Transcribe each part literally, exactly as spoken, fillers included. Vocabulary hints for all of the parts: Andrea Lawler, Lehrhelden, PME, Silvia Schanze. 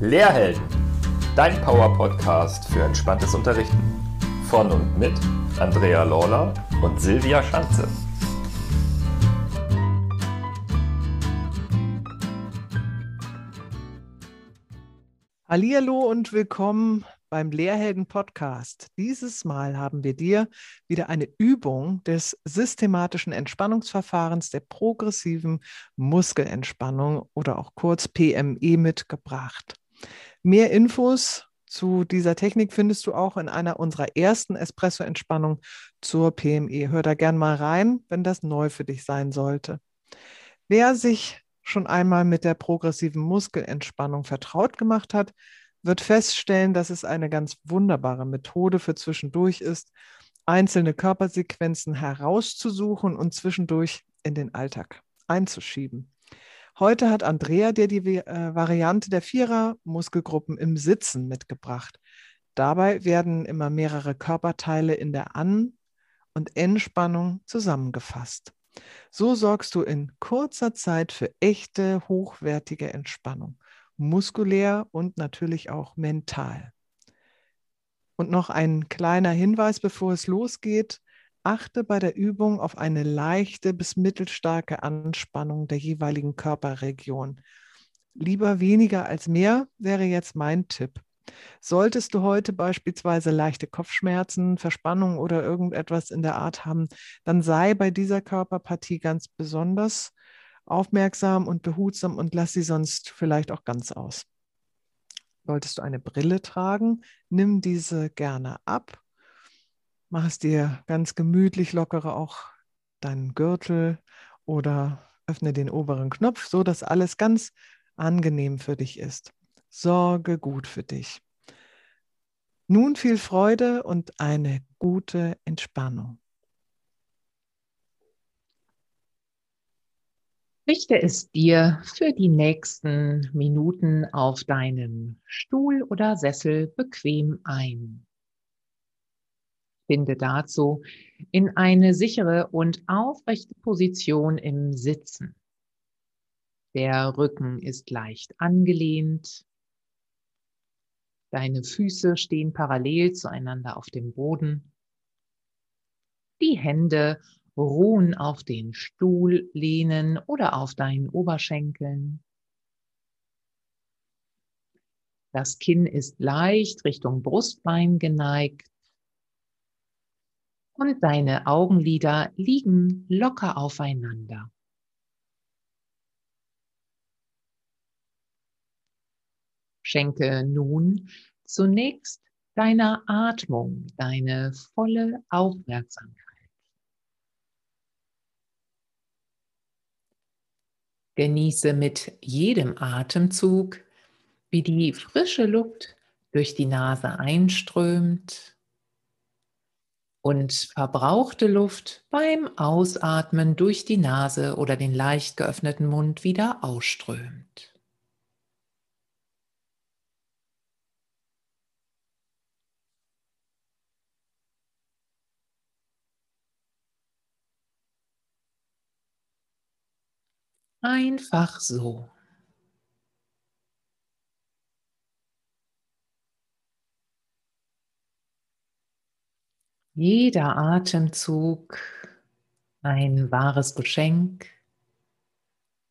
Lehrhelden, dein Power-Podcast für entspanntes Unterrichten. Von und mit Andrea Lawler und Silvia Schanze. Hallihallo und willkommen beim Lehrhelden-Podcast. Dieses Mal haben wir dir wieder eine Übung des systematischen Entspannungsverfahrens der progressiven Muskelentspannung oder auch kurz P M E mitgebracht. Mehr Infos zu dieser Technik findest du auch in einer unserer ersten Espresso-Entspannung zur P M E. Hör da gern mal rein, wenn das neu für dich sein sollte. Wer sich schon einmal mit der progressiven Muskelentspannung vertraut gemacht hat, wird feststellen, dass es eine ganz wunderbare Methode für zwischendurch ist, einzelne Körpersequenzen herauszusuchen und zwischendurch in den Alltag einzuschieben. Heute hat Andrea dir die äh, Variante der Vierer Muskelgruppen im Sitzen mitgebracht. Dabei werden immer mehrere Körperteile in der An- und Entspannung zusammengefasst. So sorgst du in kurzer Zeit für echte, hochwertige Entspannung, muskulär und natürlich auch mental. Und noch ein kleiner Hinweis, bevor es losgeht: Achte bei der Übung auf eine leichte bis mittelstarke Anspannung der jeweiligen Körperregion. Lieber weniger als mehr wäre jetzt mein Tipp. Solltest du heute beispielsweise leichte Kopfschmerzen, Verspannung oder irgendetwas in der Art haben, dann sei bei dieser Körperpartie ganz besonders aufmerksam und behutsam und lass sie sonst vielleicht auch ganz aus. Solltest du eine Brille tragen, nimm diese gerne ab. Mach es dir ganz gemütlich, lockere auch deinen Gürtel oder öffne den oberen Knopf, so dass alles ganz angenehm für dich ist. Sorge gut für dich. Nun viel Freude und eine gute Entspannung. Richte es dir für die nächsten Minuten auf deinem Stuhl oder Sessel bequem ein. Finde dazu in eine sichere und aufrechte Position im Sitzen. Der Rücken ist leicht angelehnt. Deine Füße stehen parallel zueinander auf dem Boden. Die Hände ruhen auf den Stuhllehnen oder auf deinen Oberschenkeln. Das Kinn ist leicht Richtung Brustbein geneigt. Und deine Augenlider liegen locker aufeinander. Schenke nun zunächst deiner Atmung deine volle Aufmerksamkeit. Genieße mit jedem Atemzug, wie die frische Luft durch die Nase einströmt und verbrauchte Luft beim Ausatmen durch die Nase oder den leicht geöffneten Mund wieder ausströmt. Einfach so. Jeder Atemzug ein wahres Geschenk,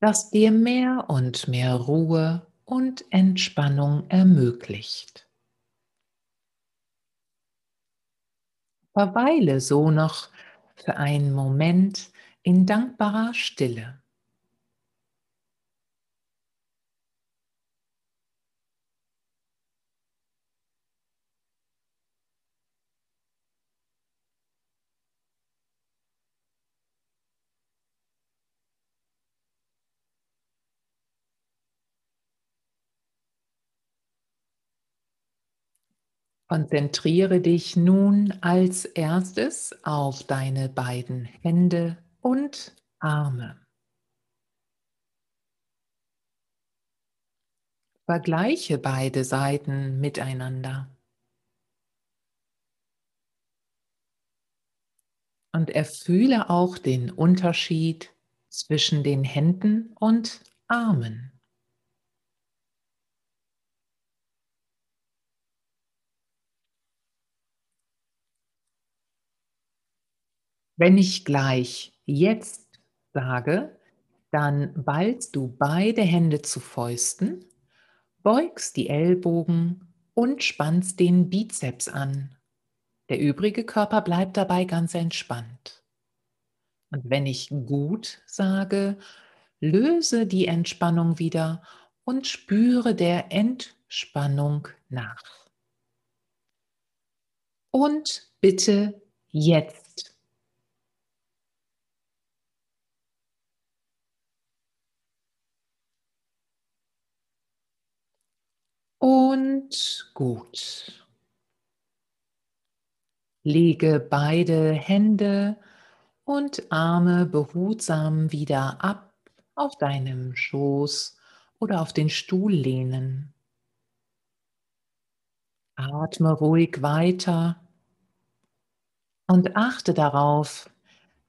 das dir mehr und mehr Ruhe und Entspannung ermöglicht. Verweile so noch für einen Moment in dankbarer Stille. Konzentriere dich nun als erstes auf deine beiden Hände und Arme. Vergleiche beide Seiten miteinander und erfühle auch den Unterschied zwischen den Händen und Armen. Wenn ich gleich jetzt sage, dann ballst du beide Hände zu Fäusten, beugst die Ellbogen und spannst den Bizeps an. Der übrige Körper bleibt dabei ganz entspannt. Und wenn ich gut sage, löse die Entspannung wieder und spüre der Entspannung nach. Und bitte jetzt. Und gut. Lege beide Hände und Arme behutsam wieder ab auf deinem Schoß oder auf den Stuhl lehnen. Atme ruhig weiter und achte darauf,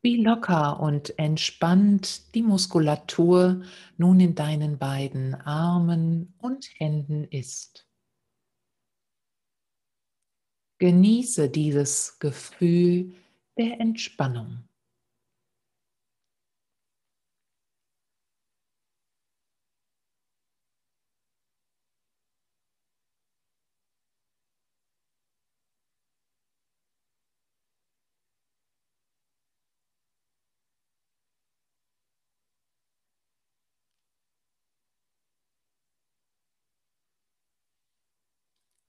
wie locker und entspannt die Muskulatur nun in deinen beiden Armen und Händen ist. Genieße dieses Gefühl der Entspannung.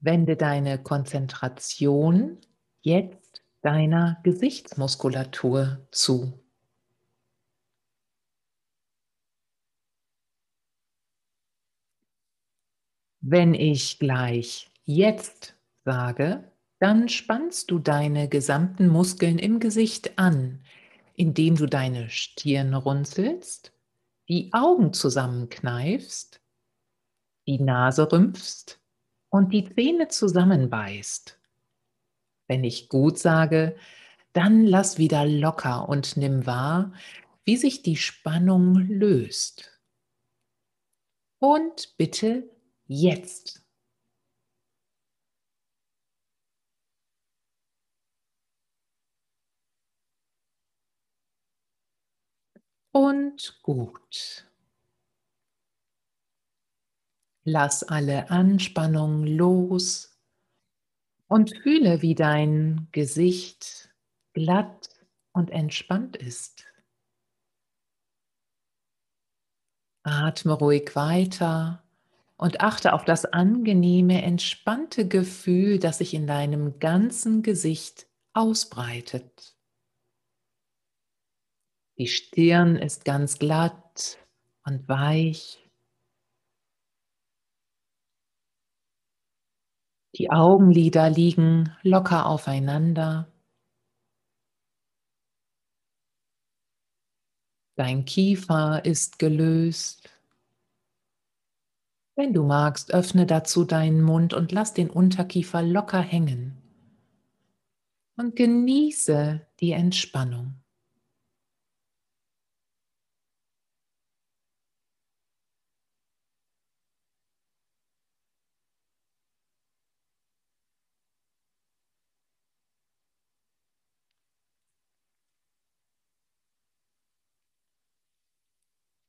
Wende deine Konzentration jetzt deiner Gesichtsmuskulatur zu. Wenn ich gleich jetzt sage, dann spannst du deine gesamten Muskeln im Gesicht an, indem du deine Stirn runzelst, die Augen zusammenkneifst, die Nase rümpfst und die Zähne zusammenbeißt. Wenn ich gut sage, dann lass wieder locker und nimm wahr, wie sich die Spannung löst. Und bitte jetzt. Und gut. Lass alle Anspannung los und fühle, wie dein Gesicht glatt und entspannt ist. Atme ruhig weiter und achte auf das angenehme, entspannte Gefühl, das sich in deinem ganzen Gesicht ausbreitet. Die Stirn ist ganz glatt und weich. Die Augenlider liegen locker aufeinander. Dein Kiefer ist gelöst. Wenn du magst, öffne dazu deinen Mund und lass den Unterkiefer locker hängen. Und genieße die Entspannung.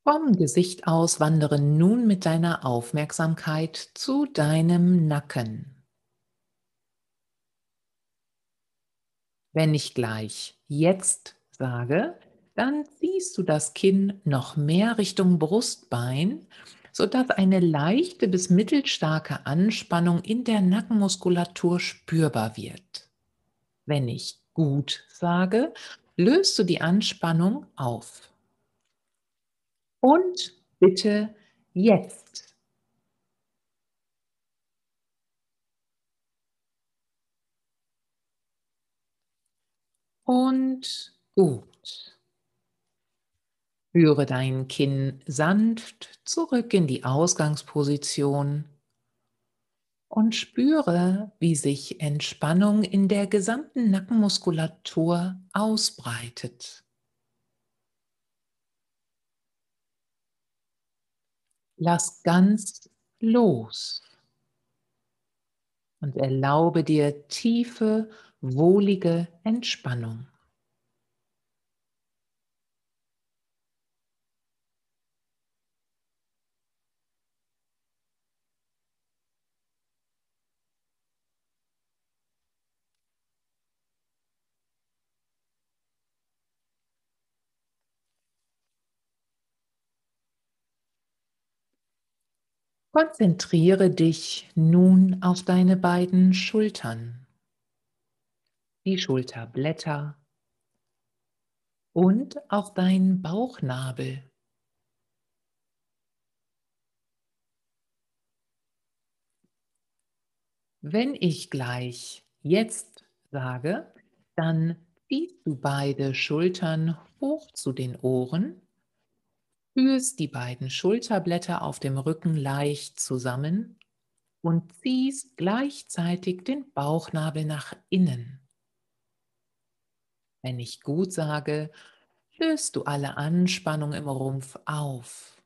Vom Gesicht aus wandere nun mit deiner Aufmerksamkeit zu deinem Nacken. Wenn ich gleich jetzt sage, dann ziehst du das Kinn noch mehr Richtung Brustbein, sodass eine leichte bis mittelstarke Anspannung in der Nackenmuskulatur spürbar wird. Wenn ich gut sage, löst du die Anspannung auf. Und bitte jetzt. Und gut. Führe dein Kinn sanft zurück in die Ausgangsposition und spüre, wie sich Entspannung in der gesamten Nackenmuskulatur ausbreitet. Lass ganz los und erlaube dir tiefe, wohlige Entspannung. Konzentriere dich nun auf deine beiden Schultern, die Schulterblätter und auf deinen Bauchnabel. Wenn ich gleich jetzt sage, dann ziehst du beide Schultern hoch zu den Ohren, führst die beiden Schulterblätter auf dem Rücken leicht zusammen und ziehst gleichzeitig den Bauchnabel nach innen. Wenn ich gut sage, löst du alle Anspannung im Rumpf auf.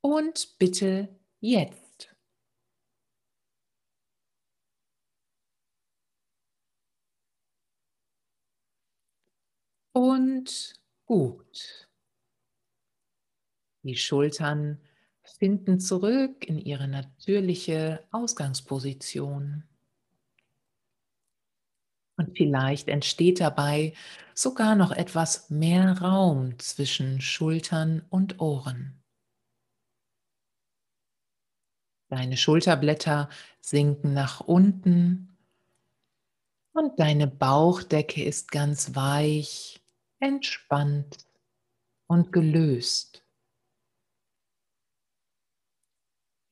Und bitte jetzt. Und gut. Die Schultern finden zurück in ihre natürliche Ausgangsposition. Und vielleicht entsteht dabei sogar noch etwas mehr Raum zwischen Schultern und Ohren. Deine Schulterblätter sinken nach unten und deine Bauchdecke ist ganz weich, entspannt und gelöst.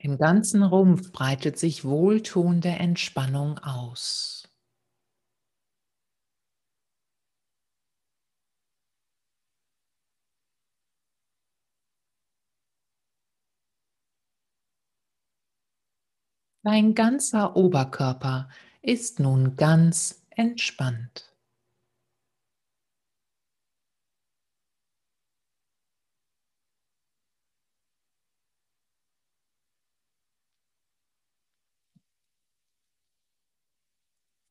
Im ganzen Rumpf breitet sich wohltuende Entspannung aus. Dein ganzer Oberkörper ist nun ganz entspannt.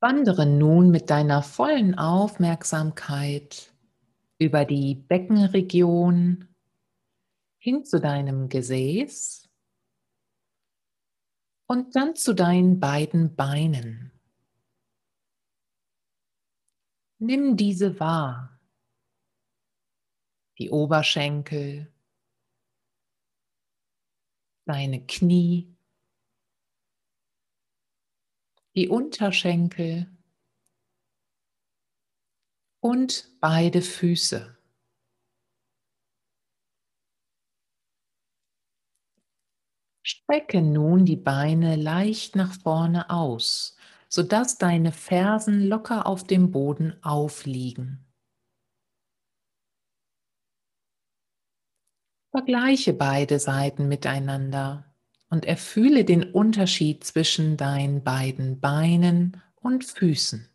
Wandere nun mit deiner vollen Aufmerksamkeit über die Beckenregion hin zu deinem Gesäß und dann zu deinen beiden Beinen. Nimm diese wahr, die Oberschenkel, deine Knie, die Unterschenkel und beide Füße. Strecke nun die Beine leicht nach vorne aus, sodass deine Fersen locker auf dem Boden aufliegen. Vergleiche beide Seiten miteinander und erfühle den Unterschied zwischen deinen beiden Beinen und Füßen.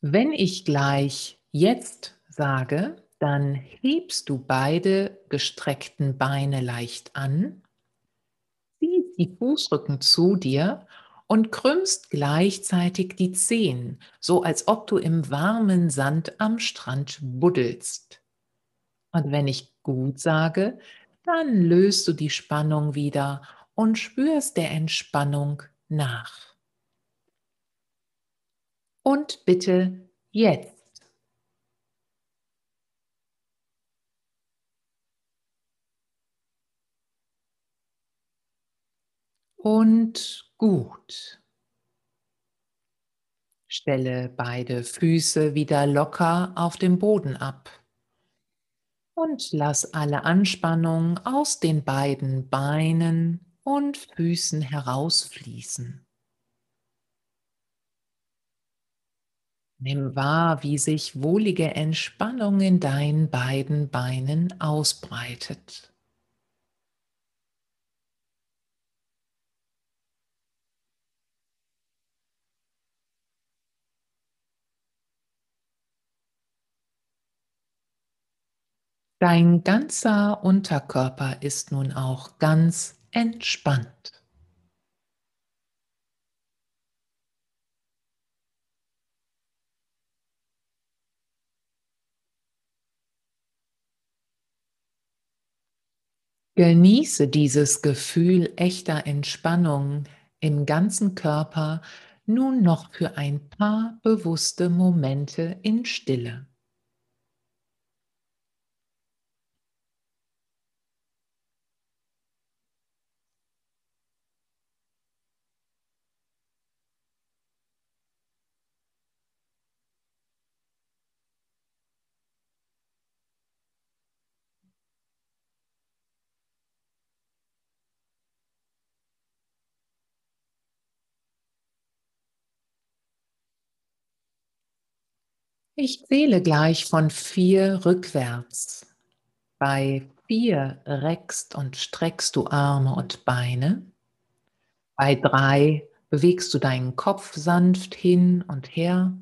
Wenn ich gleich jetzt sage, dann hebst du beide gestreckten Beine leicht an, ziehst die Fußrücken zu dir und krümmst gleichzeitig die Zehen, so als ob du im warmen Sand am Strand buddelst. Und wenn ich gut sage, dann löst du die Spannung wieder und spürst der Entspannung nach. Und bitte jetzt. Und gut. Stelle beide Füße wieder locker auf dem Boden ab und lass alle Anspannung aus den beiden Beinen und Füßen herausfließen. Nimm wahr, wie sich wohlige Entspannung in deinen beiden Beinen ausbreitet. Dein ganzer Unterkörper ist nun auch ganz entspannt. Genieße dieses Gefühl echter Entspannung im ganzen Körper nun noch für ein paar bewusste Momente in Stille. Ich zähle gleich von vier rückwärts. Bei vier reckst und streckst du Arme und Beine. Bei drei bewegst du deinen Kopf sanft hin und her.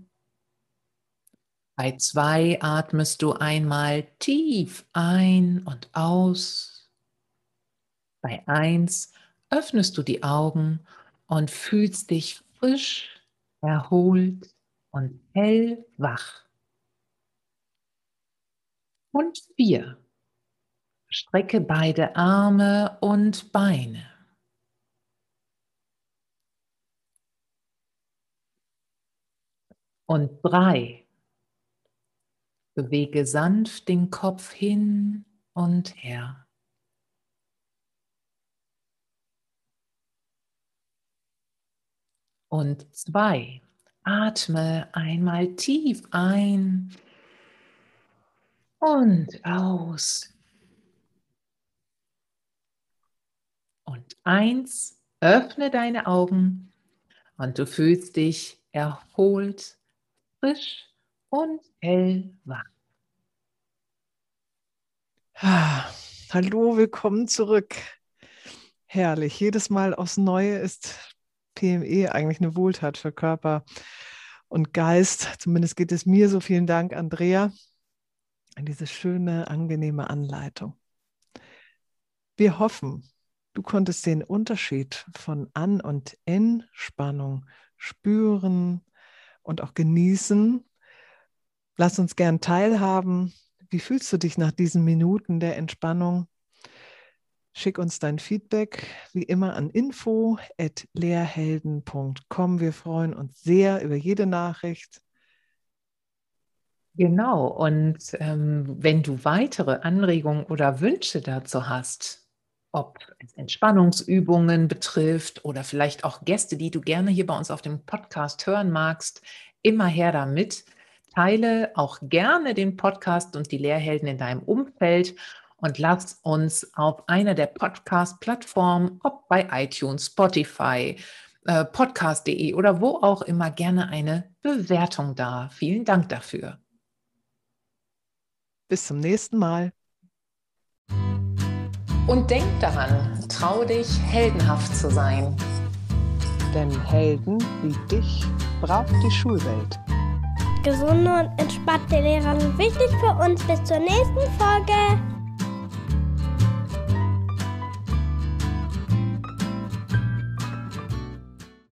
Bei zwei atmest du einmal tief ein und aus. Bei eins öffnest du die Augen und fühlst dich frisch, erholt und hellwach. Und vier. Strecke beide Arme und Beine. Und drei. Bewege sanft den Kopf hin und her. Und zwei. Atme einmal tief ein und aus. Und eins, öffne deine Augen und du fühlst dich erholt, frisch und hellwach. Hallo, willkommen zurück. Herrlich, jedes Mal aufs Neue ist P M E eigentlich eine Wohltat für Körper und Geist. Zumindest geht es mir so. Vielen Dank, Andrea, an diese schöne, angenehme Anleitung. Wir hoffen, du konntest den Unterschied von An- und Entspannung spüren und auch genießen. Lass uns gern teilhaben. Wie fühlst du dich nach diesen Minuten der Entspannung? Schick uns dein Feedback, wie immer, an info at lehrhelden punkt com. Wir freuen uns sehr über jede Nachricht. Genau, und ähm, wenn du weitere Anregungen oder Wünsche dazu hast, ob es Entspannungsübungen betrifft oder vielleicht auch Gäste, die du gerne hier bei uns auf dem Podcast hören magst, immer her damit. Teile auch gerne den Podcast und die Lehrhelden in deinem Umfeld. Und lasst uns auf einer der Podcast-Plattformen, ob bei iTunes, Spotify, äh, podcast punkt de oder wo auch immer, gerne eine Bewertung da. Vielen Dank dafür. Bis zum nächsten Mal. Und denkt daran, trau dich, heldenhaft zu sein. Denn Helden wie dich braucht die Schulwelt. Gesunde und entspannte Lehrer sind wichtig für uns. Bis zur nächsten Folge.